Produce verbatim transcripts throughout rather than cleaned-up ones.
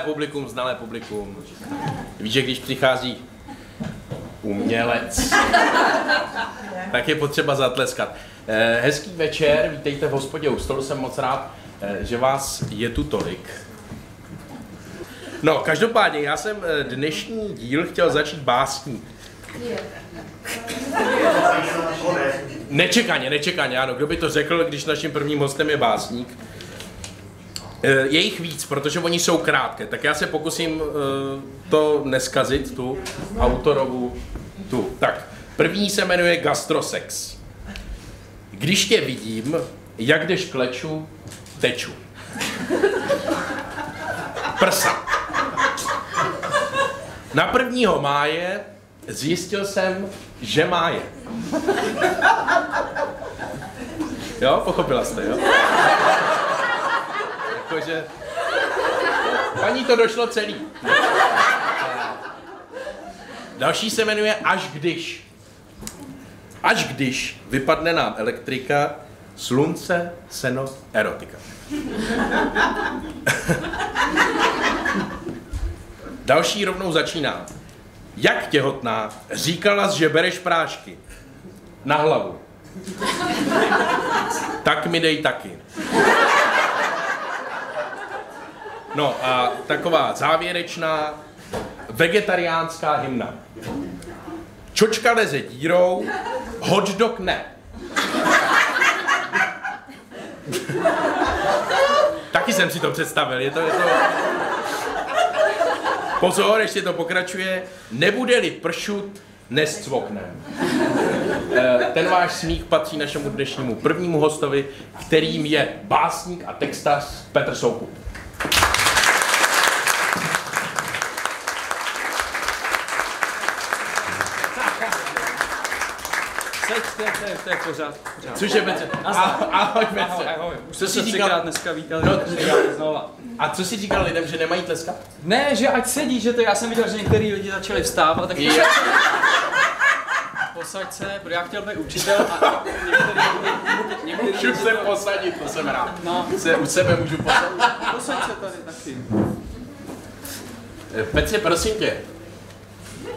Znalé publikum, znalé publikum. Víš, že když přichází umělec, tak je potřeba zatleskat. Hezký večer, vítejte v hospodě u stolu, jsem moc rád, že vás je tu tolik. No, každopádně, já jsem dnešní díl chtěl začít básní. Nečekaně, nečekaně, ano, kdo by to řekl, když naším prvním hostem je básník. Je jich víc, protože oni jsou krátké, tak já se pokusím to neskazit, tu autorovu, tu. Tak, první se jmenuje Gastrosex. Když tě vidím, jak jdeš kleču, teču. Prsa. Na prvního máje zjistil jsem, že máje. Jo, pochopila jste, jo? Jakože... Paní to došlo celý. Další se jmenuje Až když. Až když vypadne nám elektrika, slunce, seno, erotika. Další rovnou začíná. Jak těhotná, říkala, že bereš prášky. Na hlavu. Tak mi dej taky. No a taková závěrečná vegetariánská hymna. Čočka leze dírou, hot dog ne. Taky jsem si to představil, je to... Je to... Pozor, ještě to pokračuje. Nebude-li pršut, nescvoknem. Ten váš smích patří našemu dnešnímu prvnímu hostovi, kterým je básník a textař Petr Soukup. To je pořád. pořád. Což je Petře. Ahoj, ahoj Petře. Ahoj, už jste se třikrát dneska vítal. No, znova. A co jsi říkal lidem, že nemají tleskat? Ne, že ať sedí, že to já jsem viděl, že některý lidi začali vstávat, tak je. Posaď se, protože já chtěl být učitel a některý lidi... Můžu se posadit, to jsem rád. No. Se u sebe můžu posadit. Posaď se tady taky. Petře, prosím tě.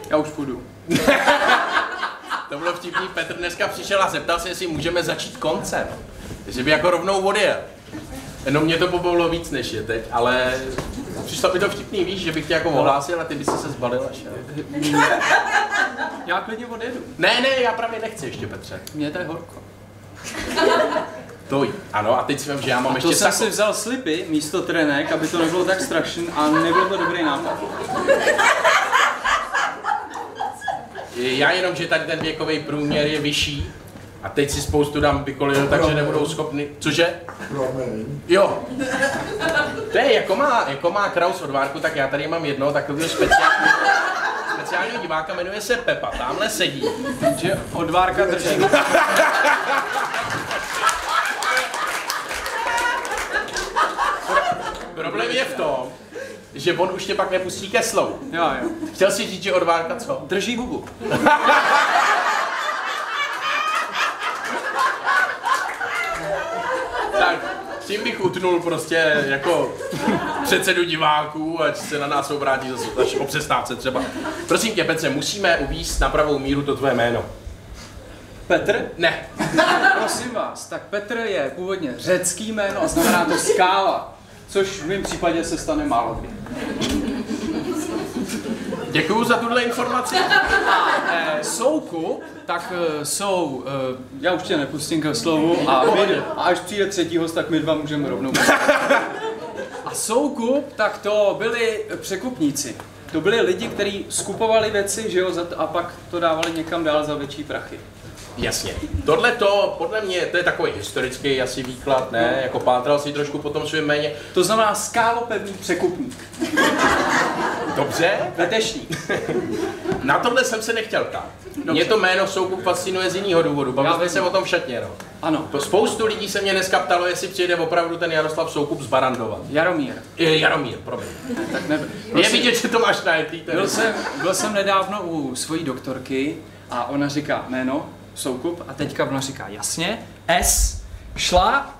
Já už půjdu. To bylo vtipný, Petr dneska přišel a zeptal se, jestli můžeme začít koncem. Že by jako rovnou odjel. No mě to pobavilo víc než je teď, ale přišlo mi to vtipný, víš, že bych tě jako ohlásil a ty by si se zbalil až. Já klidně odjedu. Ne, ne, já právě nechci ještě, Petře. Mně to je horko. To ano, a teď si vím, že já mám a ještě... to jsem tako... si vzal slipy místo trenek, aby to nebylo tak strašný a nebyl to dobrý nápad. Já jenom, že tady ten věkový průměr je vyšší a teď si spoustu dám bykolinou, takže nebudou schopni... Cože? Jo. To je, jako má, jako má Kraus od Várku, tak já tady mám jednoho takového speciální, speciálního diváka, jmenuje se Pepa, tamhle sedí. Že od Várka drží... Problém je v tom, že on už tě pak nepustí ke slovu. Jo, jo. Chtěl si říct, že od Várka co? Drží hubu. Tak, tím bych utnul prostě jako předsedu diváků, ať se na nás obrátí zase až o přestávce třeba. Prosím tě, Petře, musíme uvést na pravou míru to tvoje jméno. Petr? Ne. Prosím vás, tak Petr je původně řecký jméno a znamená to skála. Což v mém případě se stane málo kdy. Děkuju za tuhle informaci. A e, Soukup, tak e, jsou, e, já už tě nepustím ke slovu, a, my, a až přijde třetí host, tak my dva můžeme rovnou. A Soukup, tak to byli překupníci. To byli lidi, kteří skupovali věci, že jo, a pak to dávali někam dál za větší prachy. Jasně. Tohle to, podle mě, to je takový historický asi výklad, ne? Jako pátral si trošku po tom svém jméně. To znamená skálopevný překupník. Dobře? Vetešník. Na tohle jsem se nechtěl ptát. Mě to jméno Soukup fascinuje z jiného důvodu, bavili jsme o tom v šatně, no. Ano. To spoustu lidí se mě dneska ptalo, jestli přijde opravdu ten Jaroslav Soukup z Barandova. Jaromír. Je, Jaromír, promiň. Tak nebyl. Je vidět, že to máš najetý. Byl jsem, byl jsem nedávno u svojí doktorky a ona říká jméno Soukup a teďka ona říká jasně, S, šla,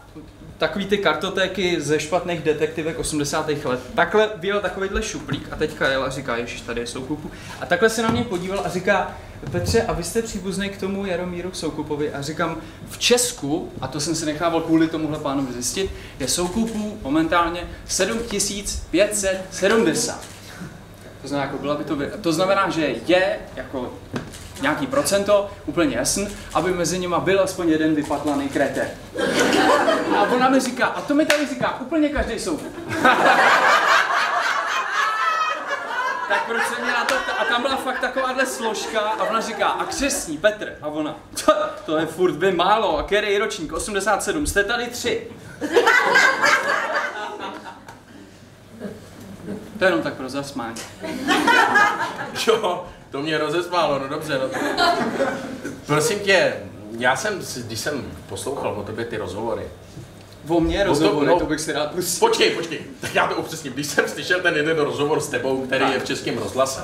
takový ty kartotéky ze špatných detektivek osmdesátých let. Takhle byl takovejhle šuplík a teďka jel a říká, ježiš, tady je Soukupu. A takhle se na mě podíval a říká, Petře, a vy jste příbuzný k tomu Jaromíru Soukupovi. A říkám, v Česku, a to jsem si nechával kvůli tomuhle pánu zjistit, je Soukupů momentálně sedm tisíc pět set sedmdesát. To znamená, jako byla by to, to znamená, že je jako nějaký procento, úplně jasný, aby mezi nimi byl aspoň jeden vypatlaný kretér. A ona mi říká, a to mi tady říká úplně každý Soukup. Tak proč se mě na to, a tam byla fakt takováhle složka a ona říká, a křesní Petr, a ona, to, to je furt by málo, a který ročník, osmdesát sedm, jste tady tři. To jenom tak pro zasmání. Jo, to mě rozesmálo, no dobře. No. Prosím tě, já jsem, když jsem poslouchal o tobě ty rozhovory, O mě rozhovory, no, to bych si rád pustil. Počkej, počkej, tak já to upřesním. Když jsem slyšel ten jeden rozhovor s tebou, který tak je v Českém rozhlase,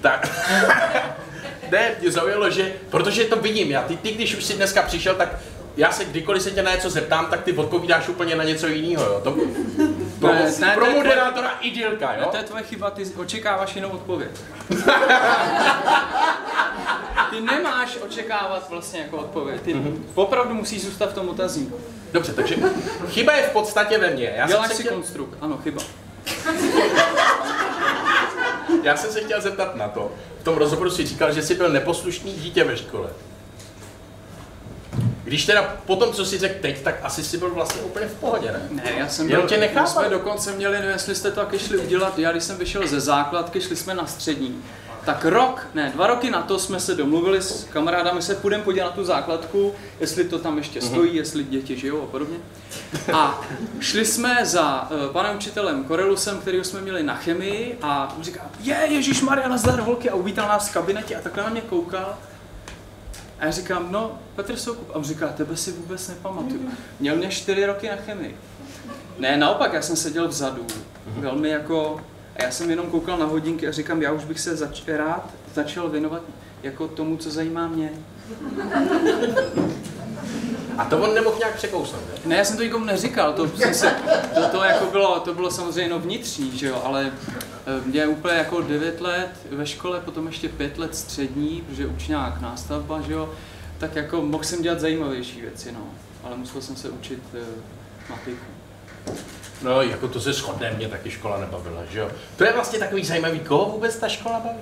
tak ne, mě zaujalo, že, protože to vidím já, ty, ty když už si dneska přišel, tak já se kdykoliv se tě na něco zeptám, tak ty odpovídáš úplně na něco jiného, jo. To, pro ne, ne, pro moderátora tvoje idylka, jo. Ne, to je tvoje chyba, ty očekáváš jinou odpověď. Ty nemáš očekávat vlastně jako odpověď, ty mm-hmm. opravdu musíš zůstat v tom otazníku. Dobře, takže chyba je v podstatě ve mně. Děláš si chtěl... konstrukt, ano, chyba. Já jsem se chtěl zeptat na to, v tom rozhovoru si říkal, že jsi byl neposlušný dítě ve škole. Když teda po tom, co si řekl teď, tak asi jsi byl vlastně úplně v pohodě, ne? Ne, já jsem byl, tě nechápal. My jsme dokonce měli, no jestli jste to taky šli udělat, já když jsem vyšel ze základky, šli jsme na střední. Tak rok, ne, dva roky na to jsme se domluvili s kamarádami, se půjdeme podívat na tu základku, jestli to tam ještě stojí, jestli děti žijou a podobně. A šli jsme za uh, panem učitelem Korelusem, kterýho jsme měli na chemii, a on říká, je, ježišmarja, nazdar holky, a uvítal nás v kabinetě a takhle na mě koukal. A já říkám, no, Petr Soukup, a on říká, tebe si vůbec nepamatuju. Měl mě čtyři roky na chemii. Ne, naopak, já jsem seděl vzadu, velmi jako... A já jsem jenom koukal na hodinky a říkám, já už bych se zač- rád začal věnovat jako tomu, co zajímá mě. A to on nemohl nějak překousnout, ne? Ne, já jsem to nikomu neříkal, to, se, to, to, jako bylo, to bylo samozřejmě no vnitřní, že jo, ale mě úplně jako devět let ve škole, potom ještě pět let střední, protože učňák nástavba, že jo, tak jako mohl jsem dělat zajímavější věci, no, ale musel jsem se učit uh, matiku. No, jako to se shodne, mě taky škola nebavila, že jo? To je vlastně takový zajímavý, koho vůbec ta škola baví?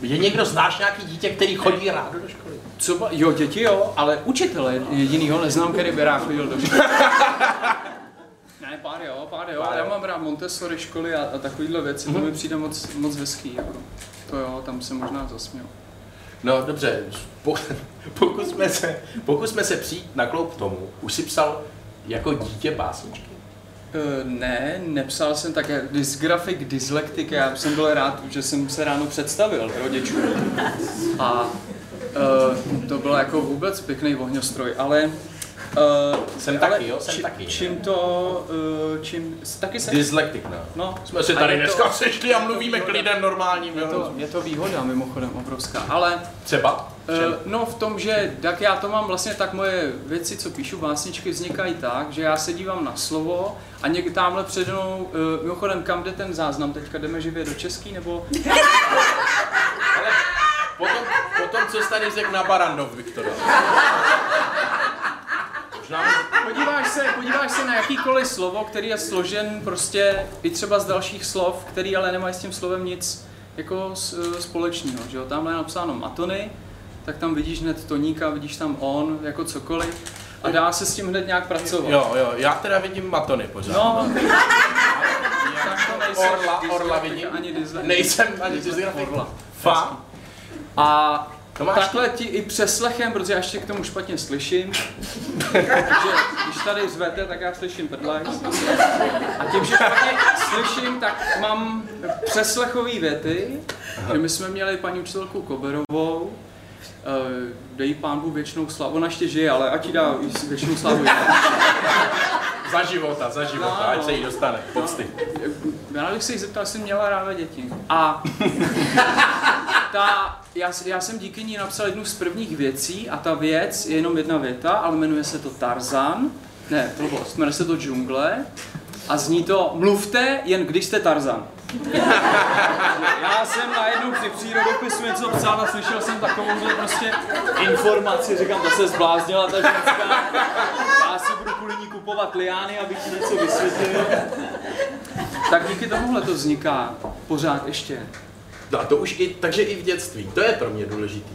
Je někdo, znáš nějaký dítě, který chodí rádo do školy? Co ba- jo, děti jo, ale učitele jedinýho neznám, který by rád chodil do školy. Ne, pár jo, pár jo, pár já mám rád Montessori školy a, a takovýhle věci, mm-hmm. to mi přijde moc, moc hezký, jako. To jo, tam se možná zasměl. No, dobře, po, pokusme se, pokusme se přijít na kloub tomu, už si psal jako dítě básničky. Ne, nepsal jsem tak dysgrafik, dyslektik, já jsem byl rád, že jsem se ráno představil rodičům. A uh, to byl jako vůbec pěkný ohňostroj, ale... Uh, jsem ale taky, jo, jsem či, taky. Čím to, uh, čím... Taky jsem... Dyslektik, no. no. Jsme si tady dneska to, sešli a mluvíme k lidem normálním. Je to, je to výhoda mimochodem obrovská, ale... Třeba? No v tom, že tak já to mám vlastně tak, moje věci, co píšu, básničky vznikají tak, že já se dívám na slovo a někdy tamhle přede mnou, mimochodem, kam jde ten záznam teďka, jdeme živě do český, nebo? Ale potom, potom co jsi tady řekl na Barandov, Viktora. Podíváš se, podíváš se na jakýkoliv slovo, který je složen prostě i třeba z dalších slov, který ale nemají s tím slovem nic jako společného, že jo, tamhle je napsáno matony, tak tam vidíš hned toníka, vidíš tam on, jako cokoliv, a dá se s tím hned nějak pracovat. Jo, jo, já teda vidím matony pořád. No, no. Tak to nejsem orla, orla vidím, ani dyslektik. Nejsem ani dyslektik. Orla. Fá. A takhle ti i přeslechem, protože já ještě k tomu špatně slyším, takže když tady zvete, tak já slyším prdlaj. A tím, že špatně slyším, tak mám přeslechový věty, že my jsme měli paní učitelku Koberovou, dej pánbu věčnou slavu, ona ještě žije, ale ať jí dá věčnou slavu. Za života, za života, no, ať se jí dostane, pocty. No, já bych se jí zeptal, jestli měla ráda děti. A ta, já, já jsem díky ní napsal jednu z prvních věcí a ta věc je jenom jedna věta, ale jmenuje se to Tarzan ne, blbost, jmenuje se to Džungle a zní to mluvte, jen když jste Tarzan. Já jsem najednou při přírodopisu něco psal a slyšel jsem takovouhle prostě informaci, říkám, to se zbláznila ta ženská. Já si budu kvůli ní kupovat liány, abych ti něco vysvětlil. Tak díky tomuhle to vzniká pořád ještě. No a to už i, takže i v dětství, to je pro mě důležitý.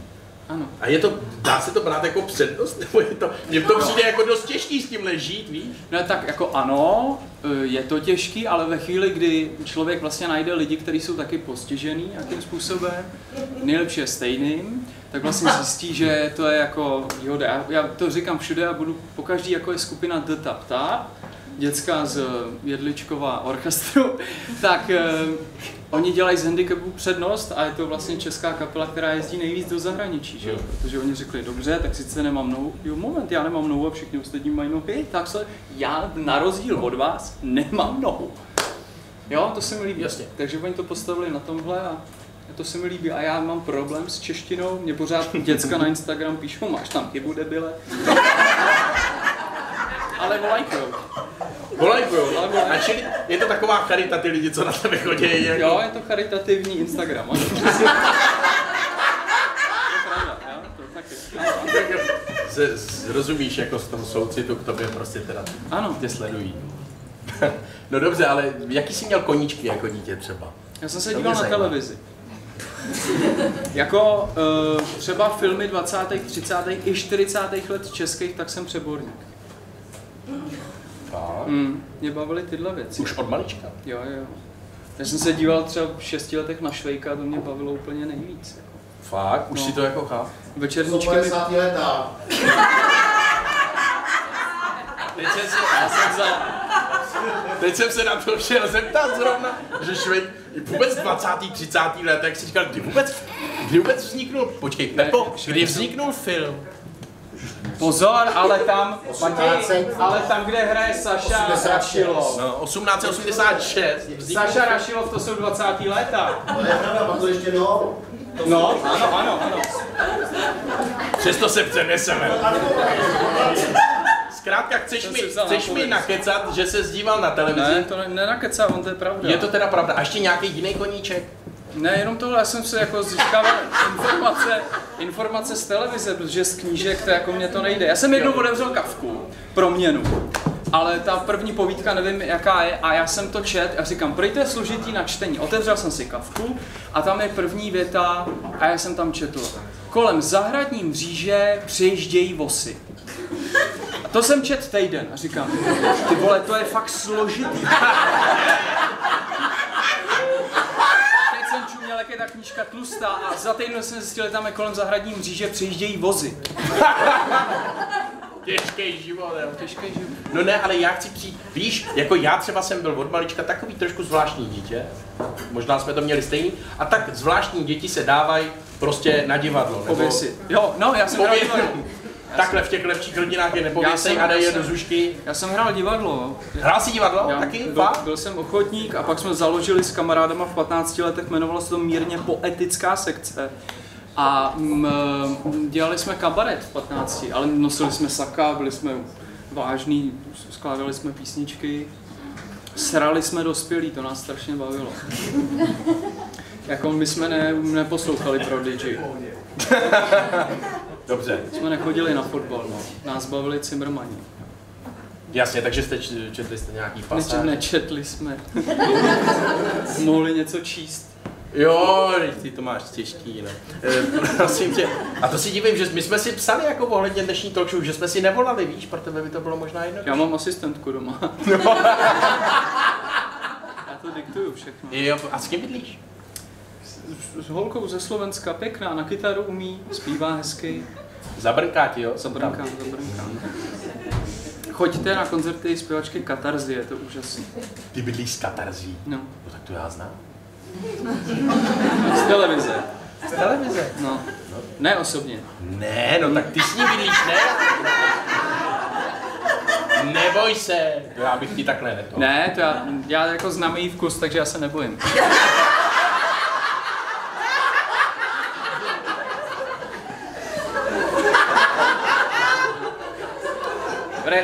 Ano. A je to, dá se to brát jako přednost, nebo je to, mně to přijde jako dost těžký s tímhle žít, víš? No tak jako ano, je to těžký, ale ve chvíli, kdy člověk vlastně najde lidi, kteří jsou taky postižený nějakým způsobem, nejlepší je stejným, tak vlastně zjistí, že to je jako, jo, já to říkám všude a budu pokaždý, jako je skupina The Tap Tap, děcka z Jedličkova orchestru, tak eh, oni dělají z handicapu přednost a je to vlastně česká kapela, která jezdí nejvíc do zahraničí, že? Protože oni řekli, dobře, tak sice nemám nohu, jo moment, já nemám nohu a všichni ostatní mají nohy, tak se, já na rozdíl od vás nemám nohu. Jo, to se mi líbí. Jasně. Takže oni to postavili na tomhle a to se mi líbí. A já mám problém s češtinou, mě pořád děcka na Instagram píšou, máš tam chybu, debile. Ale volajkujou. Volajkujou. A čili je to taková charita, ty lidi, co na tebe chodí. Jako... Jo, je to charitativní Instagram. Ale... Rozumíš jako z toho soucitu k tobě prostě teda ano. Tě sledují. No dobře, ale jaký jsi měl koníčky jako dítě třeba? Já jsem se díval na televizi. Jako uh, třeba filmy dvacátých, třicátých i čtyřicátých let českých, tak jsem přeborník. Mm, mě bavily tyhle věci. Už od malička? Jo, jo. Já jsem se díval třeba v šesti letech na Švejka, to mě bavilo úplně nejvíc. Jako. Fakt? Už no. Si to jako chápu? Večerníčky mi... padesát letá. Teď jsem se, já jsem za... Teď jsem se na to šel zeptat zrovna, že Švejk vůbec v dvacátých, třicátých letech si říkal, kdy vůbec, kdy vůbec vzniknul, počkej, ne, nebo kdy vzniknul film? Pozor, ale tam, Matěj, ale tam, kde hraje Saša Rašilov. No, osmnáct set osmdesát šest. Saša Rašilov, to jsou dvacátá léta. No, to ještě no. No, ano, ano, ano. Přesto se přeneseme. Zkrátka, chceš mi, chceš mi nakecat, že se zdíval na televizi? Ne, to nenakecá, on to je pravda. Je to teda pravda. A ještě nějaký jiný koníček? Ne, jenom tohle, já jsem se jako získával informace, informace z televize, protože z knížek to jako mě to nejde. Já jsem jednou odevřel Kafku, pro měnu, ale ta první povídka nevím jaká je a já jsem to čet a říkám, prý to je složitý na čtení. Otevřel jsem si Kafku a tam je první věta a já jsem tam četl. Kolem zahradní mříže přejiždějí vosy. A to jsem čet týden a říkám, ty vole, to je fakt složitý. Tak je ta knížka tlustá a za týden jsem zjistil, že tam je kolem zahradní mříže přejíždějí vozy. Těžký život, jo. Těžký život. No ne, ale já chci přijít, víš, jako já třeba jsem byl od malička takový trošku zvláštní dítě, možná jsme to měli stejný, a tak zvláštní děti se dávají prostě na divadlo. Pověsit. Nebo... Jo, no já jsem hrál divadlo. Takhle v těch lepších rodinách je nepověsej a dej je do zušky. Já jsem hrál divadlo. Hrál jsi divadlo? Já, taky? Byl, byl jsem ochotník a pak jsme založili s kamarádama v patnácti letech, jmenovalo se to mírně poetická sekce. A m, dělali jsme kabaret v patnácti, ale nosili jsme saka, byli jsme vážní, skládali jsme písničky. Srali jsme dospělí, to nás strašně bavilo. Jako my jsme ne, neposlouchali Prodigy. Dobře. Jsme nechodili na fotbal, no. Nás bavili cimrmani. Jasně, takže jste četli jste nějaký pasáž? Nečetli jsme. Mohli něco číst. Jo, ty to máš těžký, no. E, prosím tě. A to si divím, že my jsme si psali jako ohledně dnešní talk show, že jsme si nevolali, víš, protože by to bylo možná jednodušší. Já mám asistentku doma. No. Já to diktuju všechno. Jo, a s kým bydlíš? S holkou ze Slovenska, pěkná, na kytaru umí, zpívá hezky. Zabrnká ti, jo? Zabrnká, zabrnká. Choďte na koncerty zpěvačky Katarzy, je to úžasný. Ty bydlíš s Katarzí? No. No tak to já znám. Z televize. Z televize? No. No. Ne osobně. Ne, no tak ty s ní bydlíš, ne? Neboj se, to já bych ti takhle netoval. Ne, to já, já jako znám její vkus, takže já se nebojím.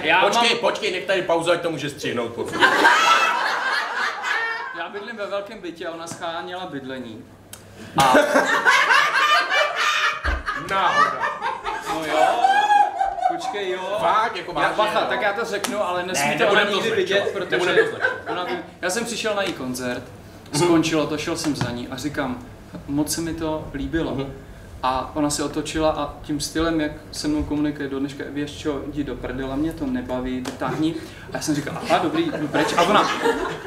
ne, já počkej, mám... počkej, nech tady pauzu, ať to může střihnout. Pokud. Já bydlím ve velkém bytě a ona scháněla bydlení. A... Náhoda. No jo, počkej, jo. Fakt, jako máš, já, bacha, no. Tak já to řeknu, ale nesmíte ne, ona nikdy vidět, protože... Ona by... Já jsem přišel na její koncert, skončilo to, šel jsem za ní a říkám, moc se mi to líbilo. Mm-hmm. A ona se otočila a tím stylem, jak se mnou komunikuje do dneška, víš čo, jdi do prdela, mě to nebaví, vytáhni. A já jsem říkal, aha, dobrý, jdu preč. A ona,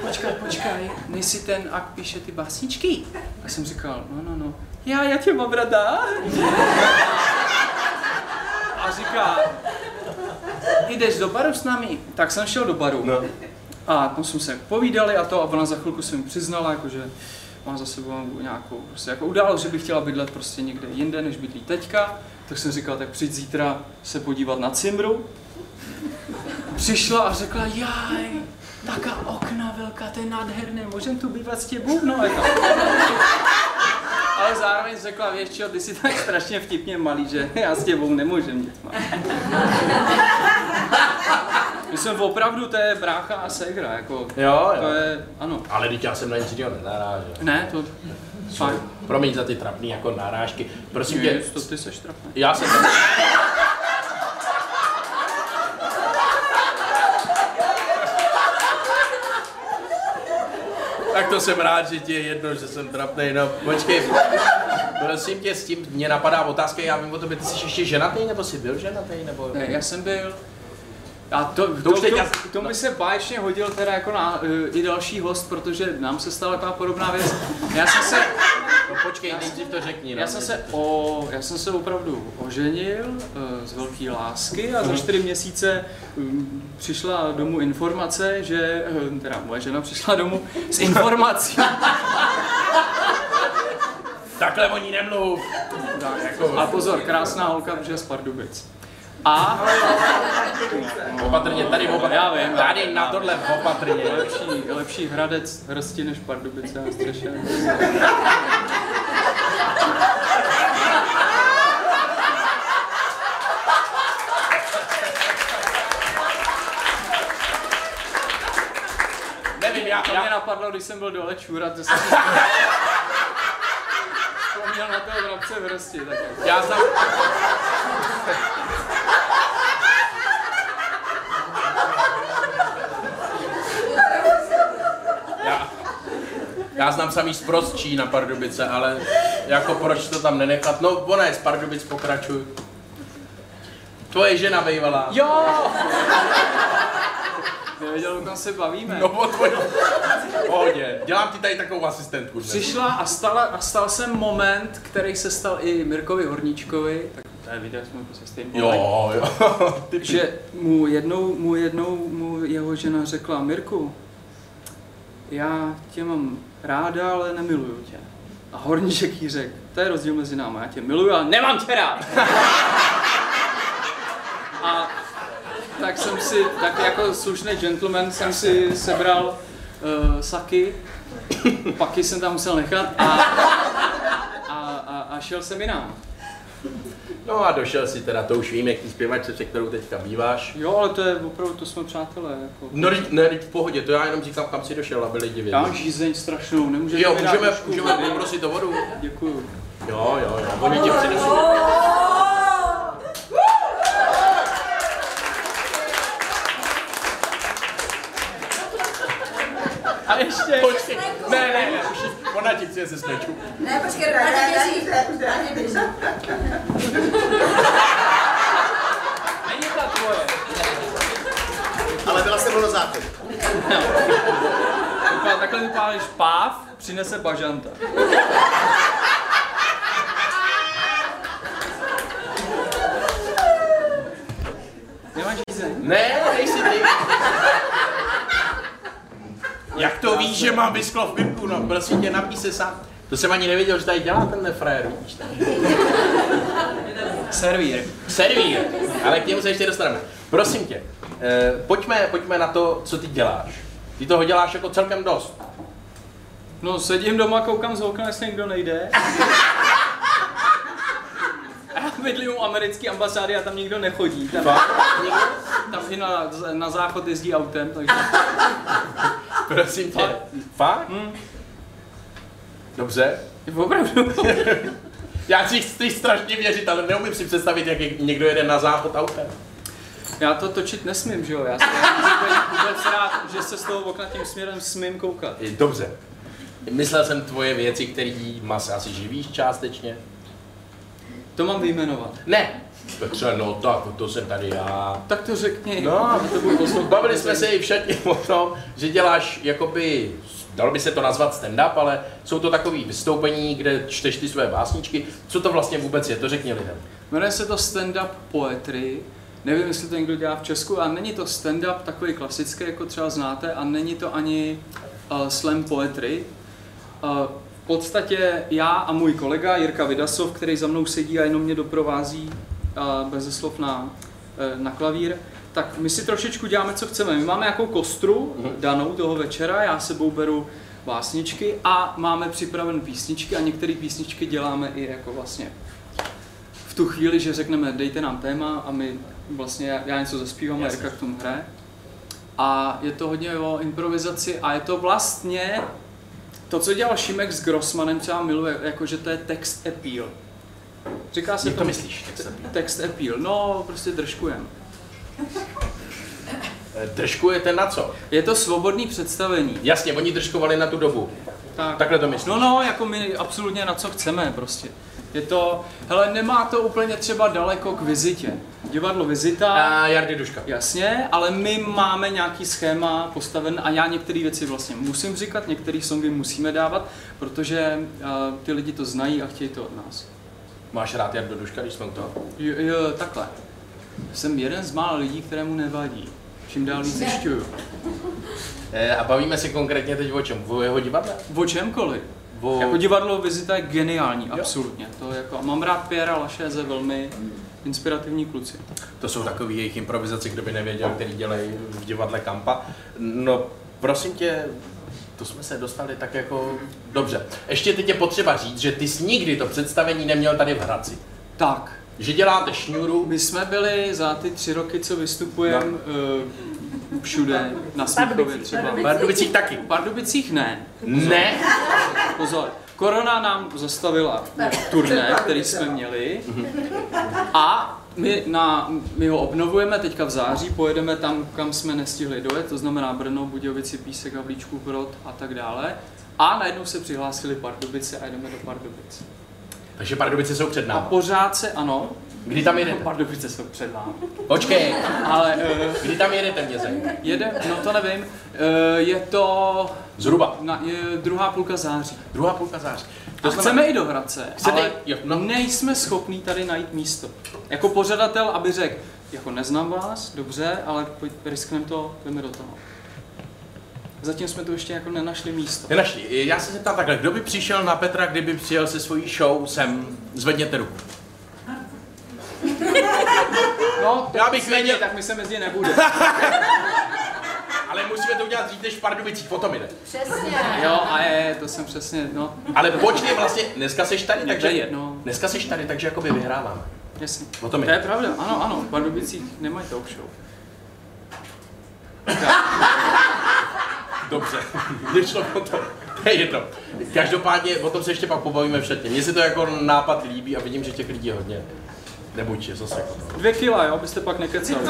počkej, počkej, nejsi ten, ak píše ty básničky. A jsem říkal, no, no, no, já, já tě mám rada. A říká, jdeš do baru s námi? Tak jsem šel do baru. No. A tam jsme se povídali a to, a ona za chvilku se mi přiznala, jakože... Mám za sebou nějakou prostě jako událost, že bych chtěla bydlet prostě někde jinde, než bydlí teďka. Tak jsem říkal, tak přijď zítra se podívat na cimru. Přišla a řekla, jaj, taká okna velká, to je nádherné, můžem tu bývat s těbou? No, jako. Ale zároveň řekla, víš čo, ty jsi tak strašně vtipně malý, že já s těbou nemůžem dělat. My jsme opravdu, to je brácha a ségra, jako, jo, jo. To je, ano. Ale teď já jsem na nic jiného nenarážel. Ne, to... Fakt. Promiň za ty trapný jako narážky, prosím tě... To ty seš trapný. Já jsem... Tak to jsem rád, že ti je jedno, že jsem trapnej, no počkej. Prosím tě, s tím mě napadá otázka, já vím o tobě, ty jsi ještě ženatý, nebo jsi byl ženatý, nebo... Ne, já jsem byl... A to, to, to, to, to mi se báječně hodil teda jako na, uh, i další host, protože nám se stala taková podobná věc. Já jsem se... No, počkej, nejdřív to řekni. Já jsem se, o, já jsem se opravdu oženil uh, z velké lásky a za čtyři měsíce um, přišla domů informace, že... Uh, teda moje žena přišla domů s informací. Takhle o ní nemluv. Tak, jako, a pozor, krásná holka, protože je z Pardubic. A... Opatrně, tady opatrně, tady na tohle opatrně. Lepší, lepší Hradec Hrsti než Pardubice a Střešené. Nevím, já... To mě napadlo, když jsem byl dole čůrat, to jsem... Vzpomněl na toho Vrabce v Hrsti, tak jako. Já jsem... Já znám samý z Prostčí na Pardubice, ale jako proč to tam nenechat? No, ona je z Pardubic, pokračuj. Tvoje žena bývalá. Jo! Nevěděl, o tom se bavíme. No, o tvoji... Pohodě. Dělám ti tady takovou asistentku. Přišla a, stala, a stal jsem moment, který se stal i Mirkovi Horníčkovi. Tak tady viděl jsme jako se stejný moment. Jo, jo. Že mu jednou, mu jednou, mu jeho žena řekla, Mirku, já tě mám ráda, ale nemiluju tě. A Horníček jí řekl, to je rozdíl mezi náma, já tě miluju, ale nemám tě rád! A tak jsem si, tak jako slušný gentleman, jsem si sebral uh, saky, paky jsem tam musel nechat a, a, a, a šel jsem jinam. No a došel si teda, to už vím, jak ty zpěvačce, se kterou teďka býváš. Jo, ale to je opravdu, to jsme přátelé, jako. No, ne, v pohodě, to já jenom říkám, kam si došel, aby lidi věděli. Já mám žízeň strašnou, nemůžeš jo, můžeme, trošku, můžeme tady. Poprosit o vodu. Děkuju. Jo, jo, jo, oni tě přinesou. A ještě... Počkej, ne, ne, ne, ona ti chce se snečku. Ne, počkej, ne, ne, ne, není ta tvoje. Ale byla se volno základ. Takhle vypálíš páv, přinese bažanta. Nemáš jízeň? Ne, nejsi ty. Jak to víš, že mám vysklo v pipku, no prosím tě, napí se sám. To jsem ani nevěděl, že tady dělá tenhle frajer, víš? Servír. Servír, ale k němu se ještě dostaneme. Prosím tě, eh, pojďme, pojďme na to, co ty děláš. Ty toho děláš jako celkem dost. No, sedím doma, koukám z okna, jestli někdo nejde. Bydlím u americké ambasády a tam nikdo nechodí. Tam... Fakt? Nikdo? Tam i na, na záchod jezdí autem, takže... Prosím tě. Fakt? Hmm. Dobře. Opravdu. Já si chci strašně věřit, ale neumím si představit, jak někdo jede na záchod autem. Já to točit nesmím, že jo? Já jsem vůbec rád, že se z toho okna tím směrem smím koukat. Dobře. Myslel jsem tvoje věci, které mas asi živíš částečně. To mám vyjmenovat. Ne. Petře, no tak, to jsem tady já. Tak to řekni. No, to bavili jsme se i všetně o tom, že děláš jakoby, dalo by se to nazvat stand-up, ale jsou to takové vystoupení, kde čteš ty své básničky. Co to vlastně vůbec je, to řekni lidem. Jmenuje se to stand-up poetry. Nevím, jestli to někdo dělá v Česku, a není to stand-up takový klasický, jako třeba znáte, a není to ani uh, slam poetry. Uh, v podstatě já a můj kolega Jirka Vidasov, který za mnou sedí a jenom mě doprovází uh, beze slov na, uh, na klavír, tak my si trošičku děláme, co chceme. My máme jako kostru danou toho večera, já sebou beru básničky a máme připravené písničky a některé písničky děláme i jako vlastně v tu chvíli, že řekneme dejte nám téma a my vlastně já něco zaspívám a Jirka k tomu hraje. A je to hodně o improvizaci a je to vlastně to, co dělal Šimek s Grossmanem, třeba miluje, jakože to je text appeal. Říká se to, myslíš? Text appeal. Text appeal, no prostě držkujem. Držkujete na co? Je to svobodný představení. Jasně, oni držkovali na tu dobu. Tak. Takhle to myslíš? No, no, jako my absolutně na co chceme prostě. Je to, hele, nemá to úplně třeba daleko k vizitě. Divadlo Vizita. A Jardy Duška. Jasně, ale my máme nějaký schéma postaven a já některé věci vlastně musím říkat, některé songy musíme dávat, protože uh, ty lidi to znají a chtějí to od nás. Máš rád Jardu Duška, když jsme u toho? Jo, jo, takhle. Jsem jeden z mála lidí, kterému nevadí. Čím dál víc zjišťuju. E, a bavíme se konkrétně teď o čem? O jeho divadle? O čemkoliv. O... Jako Divadlo Vizita je geniální, jo. Absolutně. To jako, mám rád Pierra Lachaise, velmi inspirativní kluci. To jsou takové jejich improvizace, kdo by nevěděl, který dělají v divadle Kampa. No, prosím tě, to jsme se dostali tak jako... Dobře. Ještě teď je potřeba říct, že ty jsi nikdy to představení neměl tady v Hradci. Tak. Že děláte šňůru. My jsme byli za ty tři roky, co vystupujeme, no. uh, všude, na Smíchově třeba. V Pardubicích taky. V Pardubicích ne. Pozor. Ne? Pozor. Korona nám zastavila turné, který jsme měli. A my, na, my ho obnovujeme teďka v září, pojedeme tam, kam jsme nestihli dojet, to znamená Brno, Budějovici, Písek, Havlíčkův Brod a tak dále. A najednou se přihlásili Pardubice a jdeme do Pardubic. Takže Pardubice jsou před námi. A pořád se, ano. Kdy tam jedete? Pardubice jsou před námi. Počkej, ale... Uh, kdy tam jedete mě zajímá? Jede, no to nevím, uh, je to... Zhruba. Na, je druhá půlka září. Druhá půlka září. To znamená, chceme i do Hradce, chcete, ale jo, no. Nejsme schopní tady najít místo. Jako pořadatel, aby řekl, jako neznám vás, dobře, ale riskneme to, jdeme do toho. Zatím jsme tu ještě jako nenašli místo. Nenašli. Já se zeptám takhle, kdo by přišel na Petra, kdyby přijel se svojí show sem? Zvedněte ruku. No, já bych věděl, věděl, tak my se mezi nebude. Ale musíme to udělat dřív než v Pardubicích, potom jde. Přesně. Jo, a je, to jsem přesně, no. Ale počkej, vlastně, dneska seš tady, takže jedno. Dneska seš tady, takže jakoby vyhráváme. Jasně. O tom je. To je pravda, ano, ano, v Pardubicích nemají talk show. Dobře, nešlo o to, to je jedno. Každopádně o tom se ještě pak pobavíme všetně. Mně se to jako nápad líbí a vidím, že těch lidí je hodně. Nebuď, je zase. Dvě kila, jo, abyste pak nekecali.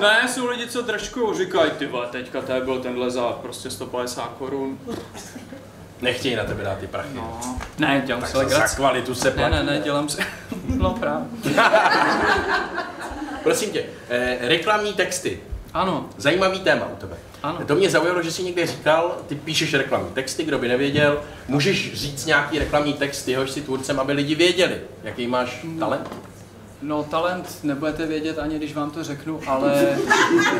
Ne, jsou lidi, co držkují, říkají, ty vole, teďka tady byl tenhle za prostě sto padesát korun. Nechtějí na tebe dát ty prachy. No, ne, dělám tak se legraci. Za kvalitu se platí. Ne, ne, ne, dělám se, no právě. Prosím tě, eh, reklamní texty. Ano. Zajímavý téma u tebe. Ano. To mě zaujalo, že jsi někde říkal, ty píšeš reklamní texty, kdo by nevěděl, můžeš říct nějaký reklamní text, jehož si tvůrcem, aby lidi věděli, jaký máš talent? No talent nebudete vědět ani, když vám to řeknu, ale uh,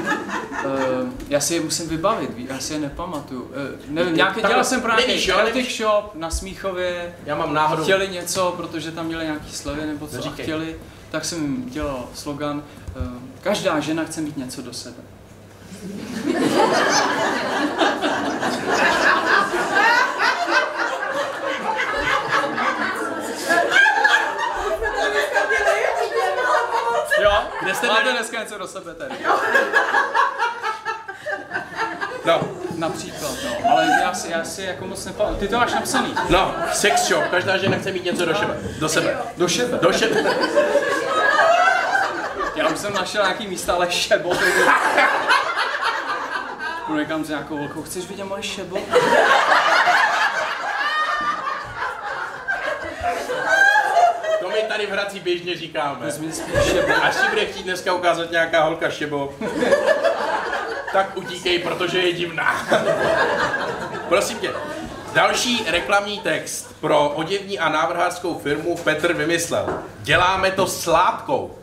já si je musím vybavit, já si je nepamatuju. Uh, nevím, nějaké, dělal jsem právě nějaký shop na Smíchově, já mám náhodou. Chtěli něco, protože tam měli nějaký slevy nebo co a chtěli, tak jsem jim dělal slogan, každá žena chce mít něco do sebe. Jo, Jestli máte dneska něco do sebe tady. No. Například, no. Ale já si, já si jako moc nepal... Ty to máš napsaný. No, sex shop. Každá žena chce mít něco do sebe. Do sebe. Do sebe. Do sebe. Já už jsem našel nějaký místa, ale šebo. Půjdu někam s nějakou holkou. Chceš vidět moje šebo? To my tady v Hradci běžně říkáme. Až si bude chtít dneska ukázat nějaká holka šebo, tak utíkej, protože je divná. Prosím tě, další reklamní text pro oděvní a návrhářskou firmu Petr vymyslel. Děláme to s látkou.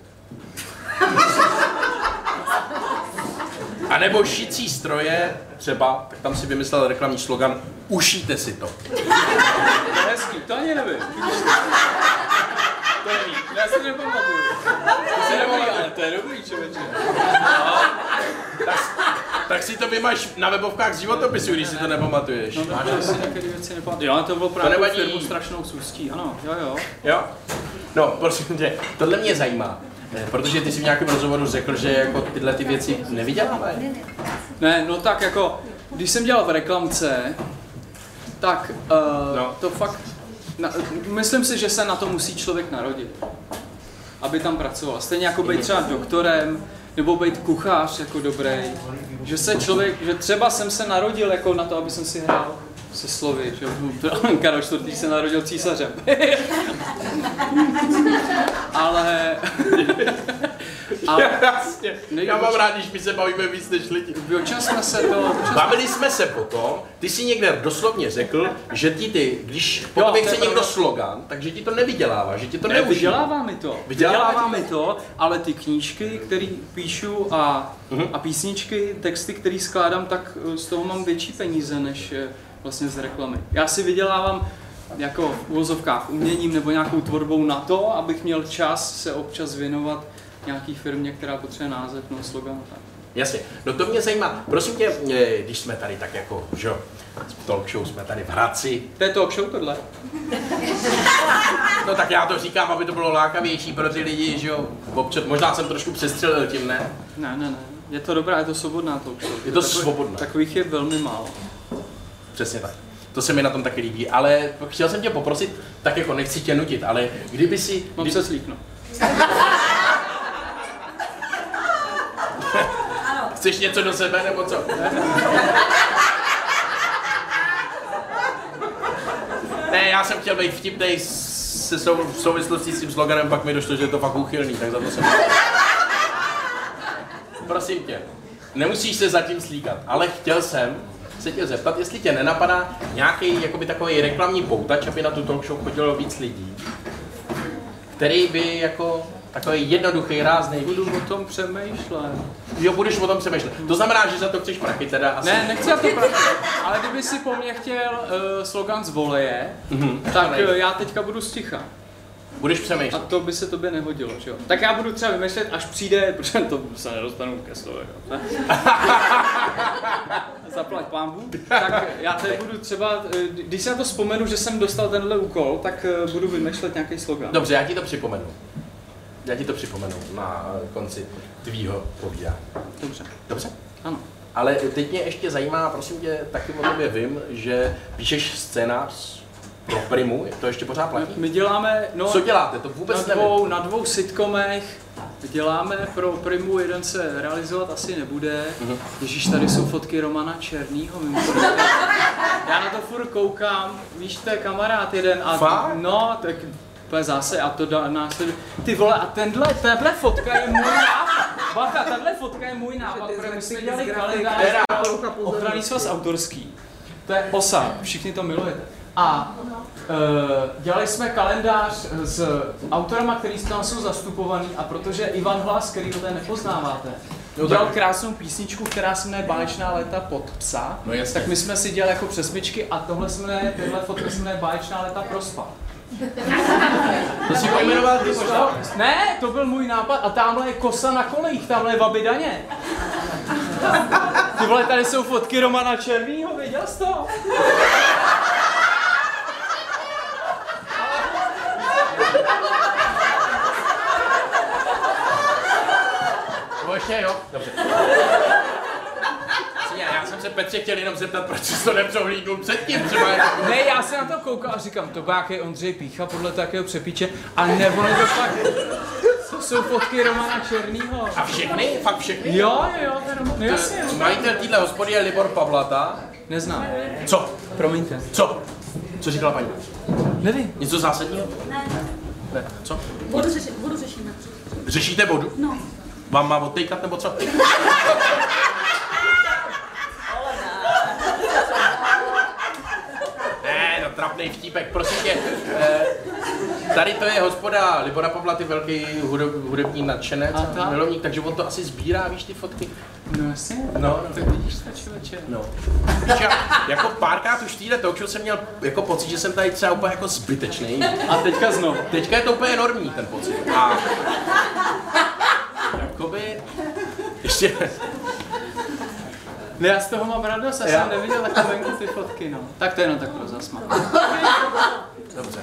A nebo šicí stroje, třeba, tak tam si vymyslel reklamní slogan, ušíte si to. To je hezký, to ani nevím. To nevím, já si nepamatuju. To si nepamatuju, to je dobrý člověče. No. Tak, tak si to vymaš na webovkách z životopisu, když si to nepamatuješ. No, máš asi některé věci nepamatuju. Jo, ale to bylo právě to firmu strašnou sůstí, ano, jo jo. Jo? No, prosím tě, tohle mě zajímá. Protože ty jsi v nějakém rozhovoru řekl, že jako tyhle ty věci nevyděláme. Ne, no tak jako, když jsem dělal v reklamce, tak uh, no. to fakt, na, myslím si, že se na to musí člověk narodit, aby tam pracoval. Stejně jako být třeba doktorem, nebo být kuchař jako dobrý, že se člověk, že třeba jsem se narodil jako na to, aby jsem si hrál se slovy, že Karol čtvrtý se narodil císařem. Ale... ale jasně, já mám rád, když my se bavíme víc než lidi. Dočasme se to... Bavili jsme se potom, ty si někde doslovně řekl, že ti ty, když po tobě chce někdo slogan, takže ti to nevydělává, že ti to neužívá. Vydělává mi to, vydělává mi to, ale ty knížky, které píšu a, a písničky, texty, které skládám, tak z toho mám větší peníze než vlastně z reklamy. Já si vydělávám jako v uvozovkách uměním nebo nějakou tvorbou na to, abych měl čas se občas věnovat nějaký firmě, která potřebuje název, no slogan. Tak. Jasně, no to mě zajímá. Prosím tě, když jsme tady tak jako, že talk show jsme tady v Hradci. To je talk show tohle? No tak já to říkám, aby to bylo lákavější pro ty lidi, že jo. Občas, možná jsem trošku přestřelil tím, ne? Ne, ne, ne. Je to dobrá, je to svobodná talk show. Je to takový, svobodná. Takových je velmi málo. Přesně tak. To se mi na tom taky líbí, ale chtěl jsem tě poprosit, tak jako nechci tě nutit, ale kdyby si... Mám kdyby... se slíknout. Chceš něco do sebe, nebo co? Ne, já jsem chtěl být vtipnej se sou... v souvislosti s tím sloganem, pak mi došlo, že je to fakt úchylný, tak za to jsem... Prosím tě, nemusíš se zatím slíkat, ale chtěl jsem, se tě zeptat, jestli tě nenapadá nějaký jakoby takový reklamní poutač, aby na tu talk show chodilo víc lidí, který by jako takový jednoduchý ráznej. Budu o tom přemýšlet. Jo, budeš o tom přemýšlet. To znamená, že za to chceš prachy teda asi. Ne, nechci za to prachy, ale kdyby si po mně chtěl uh, slogan z voleje, mm-hmm. tak uh, já teďka budu sticha. Budeš přemýšlet. A to by se tobě nehodilo, že jo? Tak já budu třeba vymýšlet, až přijde, protože to se nedostanu ke slovu, jo? Zaplať pánbu. Tak já tady budu třeba, když si na to vzpomenu, že jsem dostal tenhle úkol, tak budu vymýšlet nějaký slogan. Dobře, já ti to připomenu. Já ti to připomenu na konci tvýho povídání. Dobře. Dobře? Ano. Ale teď mě ještě zajímá, prosím tě, taky o tobě vím, že píšeš scénář pro Primu, to ještě pořád platí? My děláme, no, co děláte? To vůbec na dvou, nevím. Na dvou sitcomech děláme pro Primu, jeden se realizovat asi nebude. Mm-hmm. Ježíš, tady jsou fotky Romana Černýho, mimochodem. Já na to furt koukám, víš, to je kamarád jeden a... Fakt? No, tak to je zase a to dá následuje. Ty vole, a tenhle, tahle fotka je můj nápad. Baka, tahle fotka je můj nápad, protože my jsme dělali kalendář Ochranný svaz autorský. To je osa, všichni to milujete. A e, dělali jsme kalendář s autorama, který tam jsou zastupovaný, a protože Ivan Hlas, který ho tady nepoznáváte, udělal krásnou písničku, která se jmenuje Báječná léta pod psa, no tak my jsme si dělali jako přesmičky a tohle se jmenuje, tyhle fotky se jmenuje Báječná léta pro spa. To si pojmenoval ty možná? Ne, to byl můj nápad a tamhle je kosa na kolejích, tamhle je Babi Daně. Ty vole, tady jsou fotky Romana Černýho, věděl jsi to? Skutečně jo? Dobře. Já jsem se Petře chtěl jenom zeptat, proč jsi to nepřehlídnul předtím třeba. Ne, já se na to koukal a říkám, to byl jaký Ondřej Pícha podle takého přepíče a nebo ne to fakt. To jsou fotky Romana Černýho. A všechny? Fakt všechny? Jo, jo, jo. No jasně. Majitel téhle hospody je Libor Poplata. Neznám. Co? Promiňte. Co? Co říkala paní? Nevím. Něco zásadního? Ne. Ne. Co? Vodu řeši, vodu řešíme. Řešíte vodu? No. Vám má odtejkat nebo co? Trapnej vtípek, prosím tě. Eh, tady to je hospoda Libora Poplaty, velký hudební nadšenec, milovník, takže on to asi sbírá, víš, ty fotky. No asi. No, no, tak vidíš, stačilo. No. Já, jako párkrát už týhle talkshow jsem měl jako pocit, že jsem tady třeba úplně jako zbytečný. A teďka znovu. Teďka je to úplně enormní ten pocit. A jakoby... Ještě... Ne, já z toho mám radost, já jsem neviděl takové venku ty fotky, no. Tak to jenom tak pro zasmát. Dobře.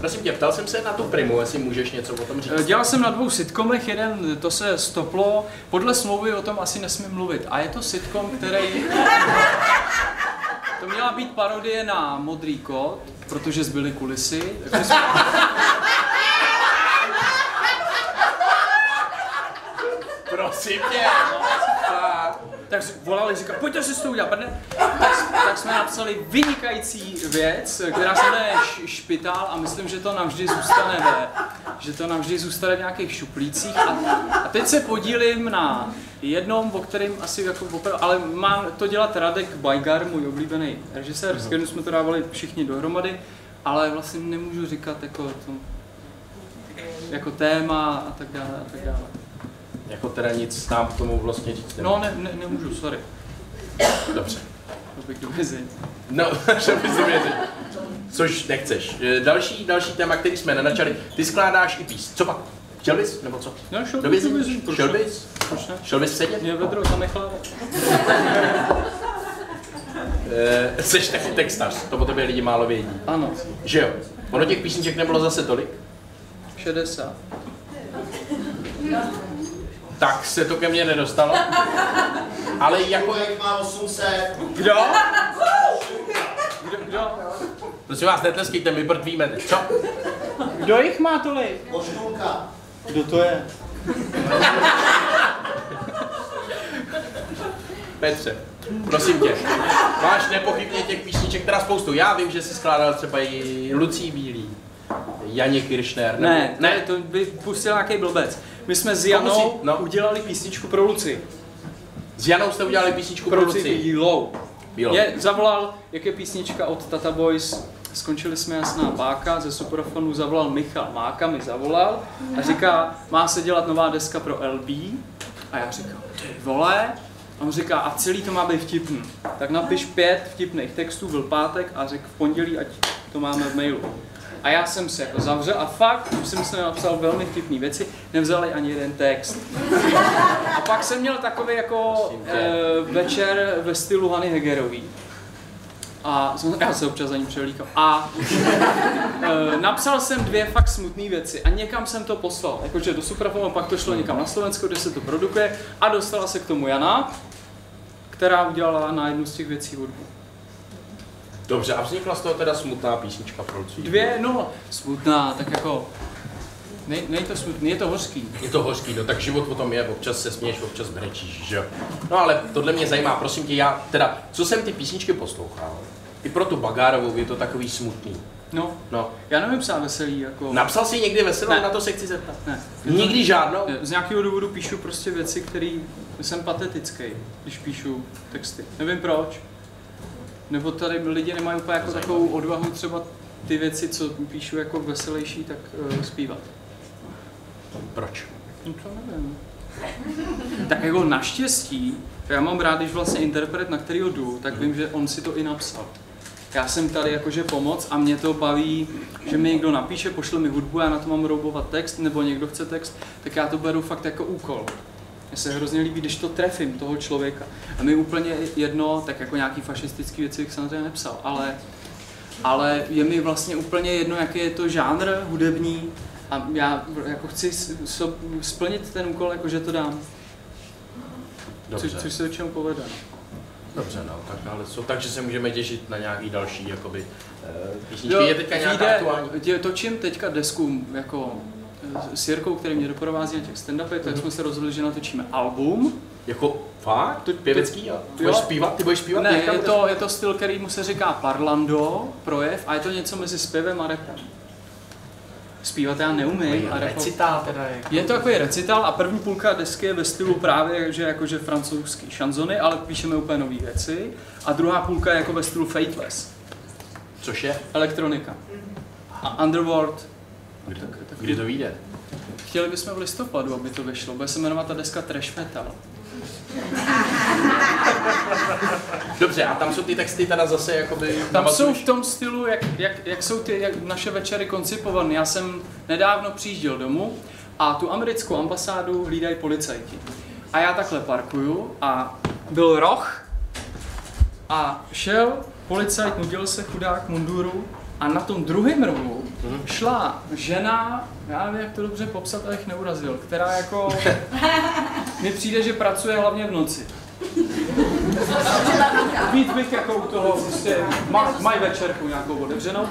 Prosím tě, ptal jsem se na tu Primu, jestli můžeš něco o tom říct. Dělal jsem na dvou sitcomech, jeden to se stoplo, podle smlouvy o tom asi nesmím mluvit. A je to sitcom, který... To měla být parodie na Modrý kot, protože zbyly kulisy. Takže jsme... Prosím tě, tak volali, říkali, pojďte si s tou udělat, prdne. Tak, tak jsme napsali vynikající věc, která se jmenuje Špitál a myslím, že to navždy zůstane ve, že to navždy zůstane v nějakých šuplících. A, a teď se podílím na jednom, o kterém asi jako opravdu, ale má to dělat Radek Bajgar, můj oblíbený režisér, s kterým jsme to dávali všichni dohromady, ale vlastně nemůžu říkat jako, to, jako téma a tak dále a tak dále. Jako teda nic nám k tomu vlastně říct nemůžu. No, ne, ne, nemůžu, sorry. Dobře. To bych dovězit. No, to bych dovězit. Což nechceš. Další, další téma, který jsme nenačali. Ty skládáš i pís. Co pak? Chtěl bys? Nebo co? No, šel bys. Šel bys? Proč ne? Šel bys sedět? Mě vedro, tam nechlávat. Jseš taky textař, to po tobě lidi málo vědí. Ano. Že jo? Ono těch písniček nebylo zase tolik? šedesát. Tak se to ke mně nedostalo, ale jako... má osm set. Kdo? Kdo? Kdo? Prosím vás, netleskejte, my brtvíme, co? Kdo jich má tolik? Poštulka. Kdo to je? Petře, prosím tě, máš nepochybně těch písniček, která spoustu. Já vím, že jsi skládal třeba i Lucí Bílý, Janě Kiršner. Nebo... Ne, ne, to by pustil nějaký blbec. My jsme s Janou no. udělali písničku pro Luci. S Janou jste udělali písničku pro, pro Luci? Bílou. Bílou. Mě zavolal, jak je písnička od Tata Boys, skončili jsme Jasná páka, ze Superfonu zavolal Michal Máka, mi zavolal a říká, má se dělat nová deska pro el bé. A já říkám, ty vole. A on říká, a celý to má být vtipný. Tak napiš pět vtipných textů, byl pátek a řekl v pondělí, ať to máme v mailu. A já jsem se jako zavřel a fakt jsem se napsal velmi vtipné věci, nevzali ani jeden text. A pak jsem měl takový jako e, večer ve stylu Hany Hegerový. A já se občas za ním převlíkám. A e, napsal jsem dvě fakt smutné věci a někam jsem to poslal. Jakože do Suprafonu, pak to šlo někam na Slovensko, kde se to produkuje a dostala se k tomu Jana, která udělala na jednu z těch věcí hudbu. Dobře, a vznikla z toho teda smutná písnička pro Lucí? Dvě, no, smutná, tak jako... Nej, nej to smutný, je to hořký. Je to hořký, no tak život o tom je, občas se směješ, občas brečíš, že jo? No ale tohle mě zajímá, prosím tě, já teda, co jsem ty písničky poslouchal? I pro tu Bagárovou je to takový smutný. No, no. Já nevím psát veselý, jako... Napsal jsi někdy veselou, ne. Na to se chci zeptat? Ne. Nikdy to... žádnou? Z nějakého důvodu píšu prostě věci, které jsem patetický, když píšu texty. Nevím proč. Nebo tady lidi nemají úplně jako takovou odvahu třeba ty věci, co píšu jako veselější, tak uh, zpívat. Proč? No to nevím. Tak jako naštěstí, já mám rád, když vlastně interpret, na kterýho jdu, tak vím, že on si to i napsal. Já jsem tady jakože pomoc a mě to baví, že mi někdo napíše, pošle mi hudbu, já na to mám roubovat text, nebo někdo chce text, tak já to beru fakt jako úkol. Mně se hrozně líbí, když to trefím, toho člověka. A mi úplně jedno, tak jako nějaký fašistický věci bych samozřejmě nepsal, ale, ale je mi vlastně úplně jedno, jaký je to žánr hudební a já jako chci splnit ten úkol, jako že to dám. Dobře. Co, což se většinou povede. Dobře, no, tak, ale co, takže se můžeme těšit na nějaký další jakoby, písničky. Jo, je teďka nějaká aktuální? Točím teďka desku jako s Jirkou, který mě doprovází na těch stand-upech, tak mm-hmm. jsme se rozhodli, že natočíme album. Jako fakt? To pěvecký? To, ty budeš zpívat? Ty budeš zpívat? Ne, je to, je to styl, který mu se říká parlando, projev, a je to něco mezi zpěvem a repem. Zpívat já neumím. A recitál teda je. Je to jako je recitál a první půlka desky je ve stylu právě, že jakože francouzský šanzony, ale píšeme úplně nové věci. A druhá půlka je jako ve stylu Faithless. Což je? Elektronika. A Underworld. Kdy, tak, tak, kdy to vyjde? Chtěli bychom v listopadu, aby to vyšlo. Bude se jmenovat ta deska Trash Metal. Dobře, a tam jsou ty texty teda zase jakoby... Tam jsou v tom stylu, jak, jak, jak jsou ty jak naše večery koncipované. Já jsem nedávno přijížděl domů a tu americkou ambasádu hlídají policajti. A já takhle parkuju a byl roh a šel policajt, nudil se chudák munduru a na tom druhém rohu šla žena, já nevím, jak to dobře popsat, abych neurazil, která jako... mi přijde, že pracuje hlavně v noci. Být bych jako u toho, prostě má, mají večerku nějakou otevřenou.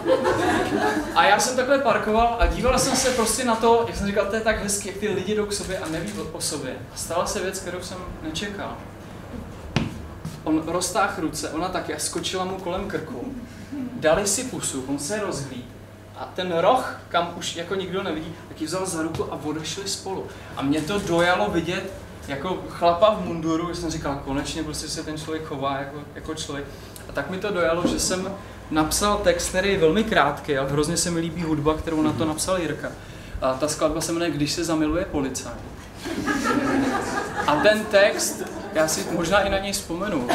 A já jsem takhle parkoval a díval jsem se prostě na to, jak jsem říkal, to je tak hezky, jak ty lidi jdou k sobě a neví o sobě. A stala se věc, kterou jsem nečekal. On roztáhl ruce, ona taky, a skočila mu kolem krku. Dali si pusu, on se rozhlídl. A ten roh, kam už jako nikdo nevidí, tak ji vzal za ruku a odešli spolu. A mě to dojalo vidět jako chlapa v munduru, když jsem říkal, konečně prostě se ten člověk chová jako, jako člověk. A tak mi to dojalo, že jsem napsal text, který je velmi krátký, ale hrozně se mi líbí hudba, kterou na to napsal Jirka. A ta skladba se jmenuje Když se zamiluje policajt. A ten text, já si možná i na něj vzpomenu.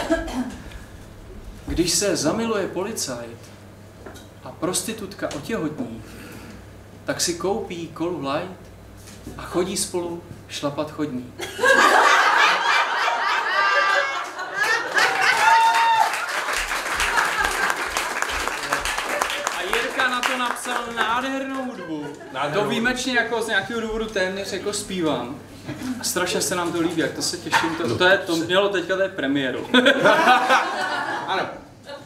Když se zamiluje policajt a prostitutka otěhotní, tak si koupí kolu light a chodí spolu šlapat chodní. A Jirka na to napsal nádhernou hudbu. Nádhernou. To výjimečně jako z nějakého důvodu téměř jako zpívám. A strašně se nám to líbí, jak to se těším. To, to, je, to mělo teďka té premiéru. Ano.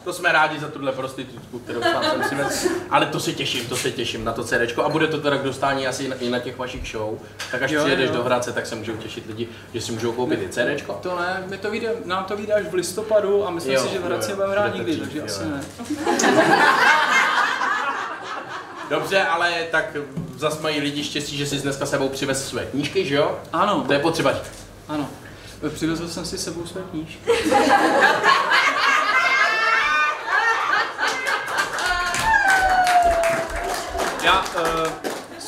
To jsme rádi za tuhle prostitutku, kterou sám jsem si věc. Ale to se těším, to se těším na to CDčko a bude to teda k dostání asi na, i na těch vašich show. Tak až jo, přijedeš jo. do Hradce, tak se můžou těšit lidi, že si můžou koupit i CDčko. To ne, my to vyjde, nám to vyjde až v listopadu a myslím jo, si, že v Hradci budeme rádi nikdy, takže jo. asi ne. Dobře, ale tak zas mají lidi štěstí, že jsi dneska sebou přivez své knížky, že jo? Ano. To je potřeba. Ano. Přivezl jsem si sebou své knížky. Já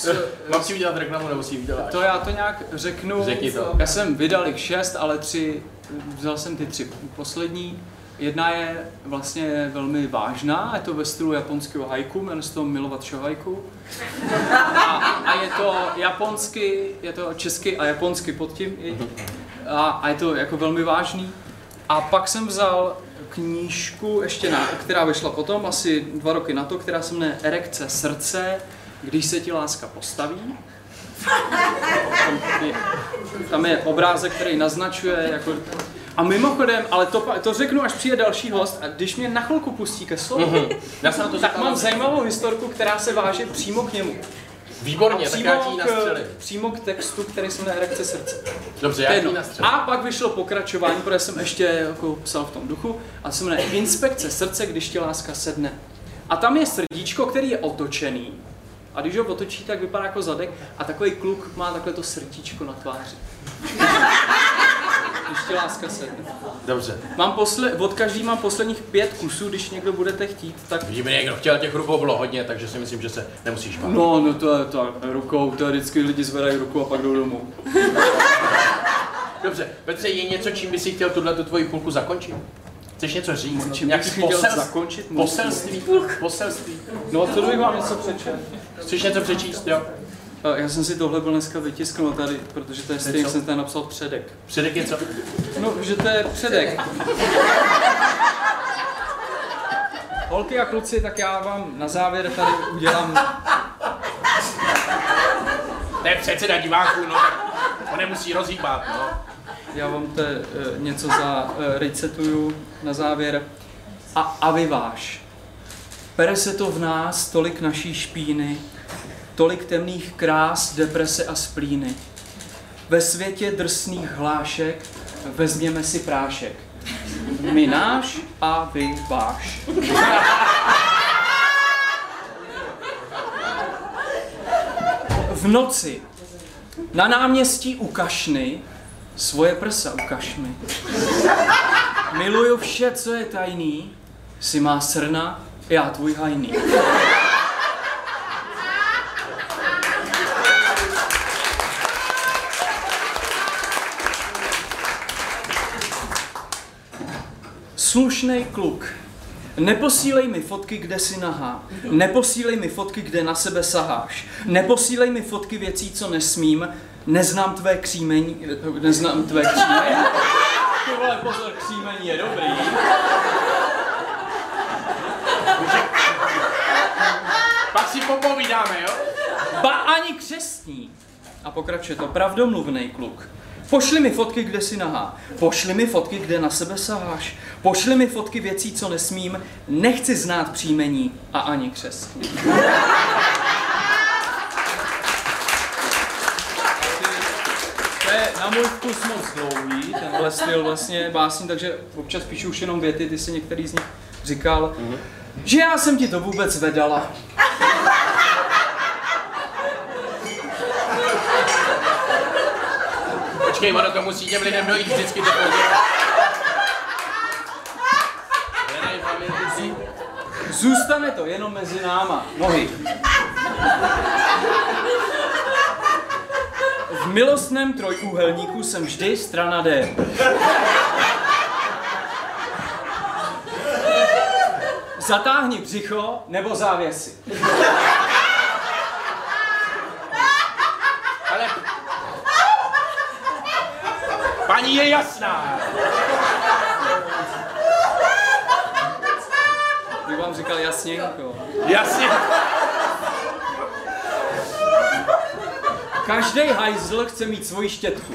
uh, mám si udělat reklamu, nebo si ji uděláš? To já to nějak řeknu. Řekni to. Já jsem vydal jich šest, ale tři, vzal jsem ty tři poslední. Jedna je vlastně velmi vážná, je to ve stylu japonského haiku, jmenuje se to Milovat shohaiku. A, a je to japonsky, je to česky a japonsky pod tím i. A, a je to jako velmi vážný. A pak jsem vzal knížku, ještě na, která vyšla potom, asi dva roky na to, která se jmenuje Erekce srdce, když se ti láska postaví. Tam je, tam je obrázek, který naznačuje, jako... A mimochodem, ale to, to řeknu, až přijde další host, a když mě na chvilku pustí ke slovu, mm-hmm. tak mám zajímavou historku, která se váže přímo k němu. Výborně, tak já ti ji nastřelím. Přímo k textu, který jsem na Erekce srdce. Dobře, já ti ji nastřelím. A pak vyšlo pokračování, protože jsem ještě jako psal v tom duchu, a se jmenuje Inspekce srdce, když ti láska sedne. A tam je srdíčko, který je otočený. A když ho otočí, tak vypadá jako zadek. A takový kluk má takhle to srdíčko na tváři. Když ti láska sedne. Dobře. Mám posle- od každý mám posledních pět kusů, když někdo budete chtít, tak... Kdyby někdo chtěl, těch rukou bylo hodně, takže si myslím, že se nemusíš bát. No, no to je tak, rukou, to je vždycky lidi zvedají ruku a pak jdou domů. Dobře, Petře, je něco, čím by si chtěl tuhletu tvoji půlku zakončit? Chceš něco říct? No, čím bych si chtěl zakončit? Poselství, poselství. No, to bych vám něco přečet. Chceš něco přečíst, jo? Já jsem si tohle byl dneska vytisknul tady, protože to je stejný, jsem tady napsal předek. Předek je co? No, že to je předek. Holky a kluci, tak já vám na závěr tady udělám... To je předseda diváků, no tak ho nemusí rozhýbat, no. já vám to něco zarecituju na závěr. A, a vy váš. Pere se to v nás tolik naší špíny, tolik temných krás, deprese a splíny. Ve světě drsných hlášek vezměme si prášek. My náš a vy váš. V noci na náměstí u Kašny svoje prsa ukaž mi. Miluju vše, co je tajný, si má srna, já tvůj hajný. Slušnej kluk, neposílej mi fotky, kde si nahá, neposílej mi fotky, kde na sebe saháš, neposílej mi fotky věcí, co nesmím, neznám tvé křímení, neznám tvé křímení, ty vole, pozor, křímení je dobrý. Pak si popovídáme, jo? Ba ani křestní. A pokračuje to, pravdomluvnej kluk. Pošli mi fotky, kde si nahá. Pošli mi fotky, kde na sebe saháš. Pošli mi fotky věcí, co nesmím. Nechci znát příjmení a ani křestní. To je na můj vkus moc dlouhý, tenhle styl vlastně básní, takže občas píšu už jenom věty, ty si některý z nich říkal, mm-hmm. že já jsem ti to vůbec vedala. Počkej, ono to musí těm lidem dojít vždycky to podělat. Zůstane to jenom mezi náma, nohy. V milostném trojúhelníku jsem vždy strana D. Zatáhni břicho nebo závěsy. Ale... Paní je jasná. Kdybych vám říkal jasněnko. Jasně. Každý hajzl chce mít svoji štětku.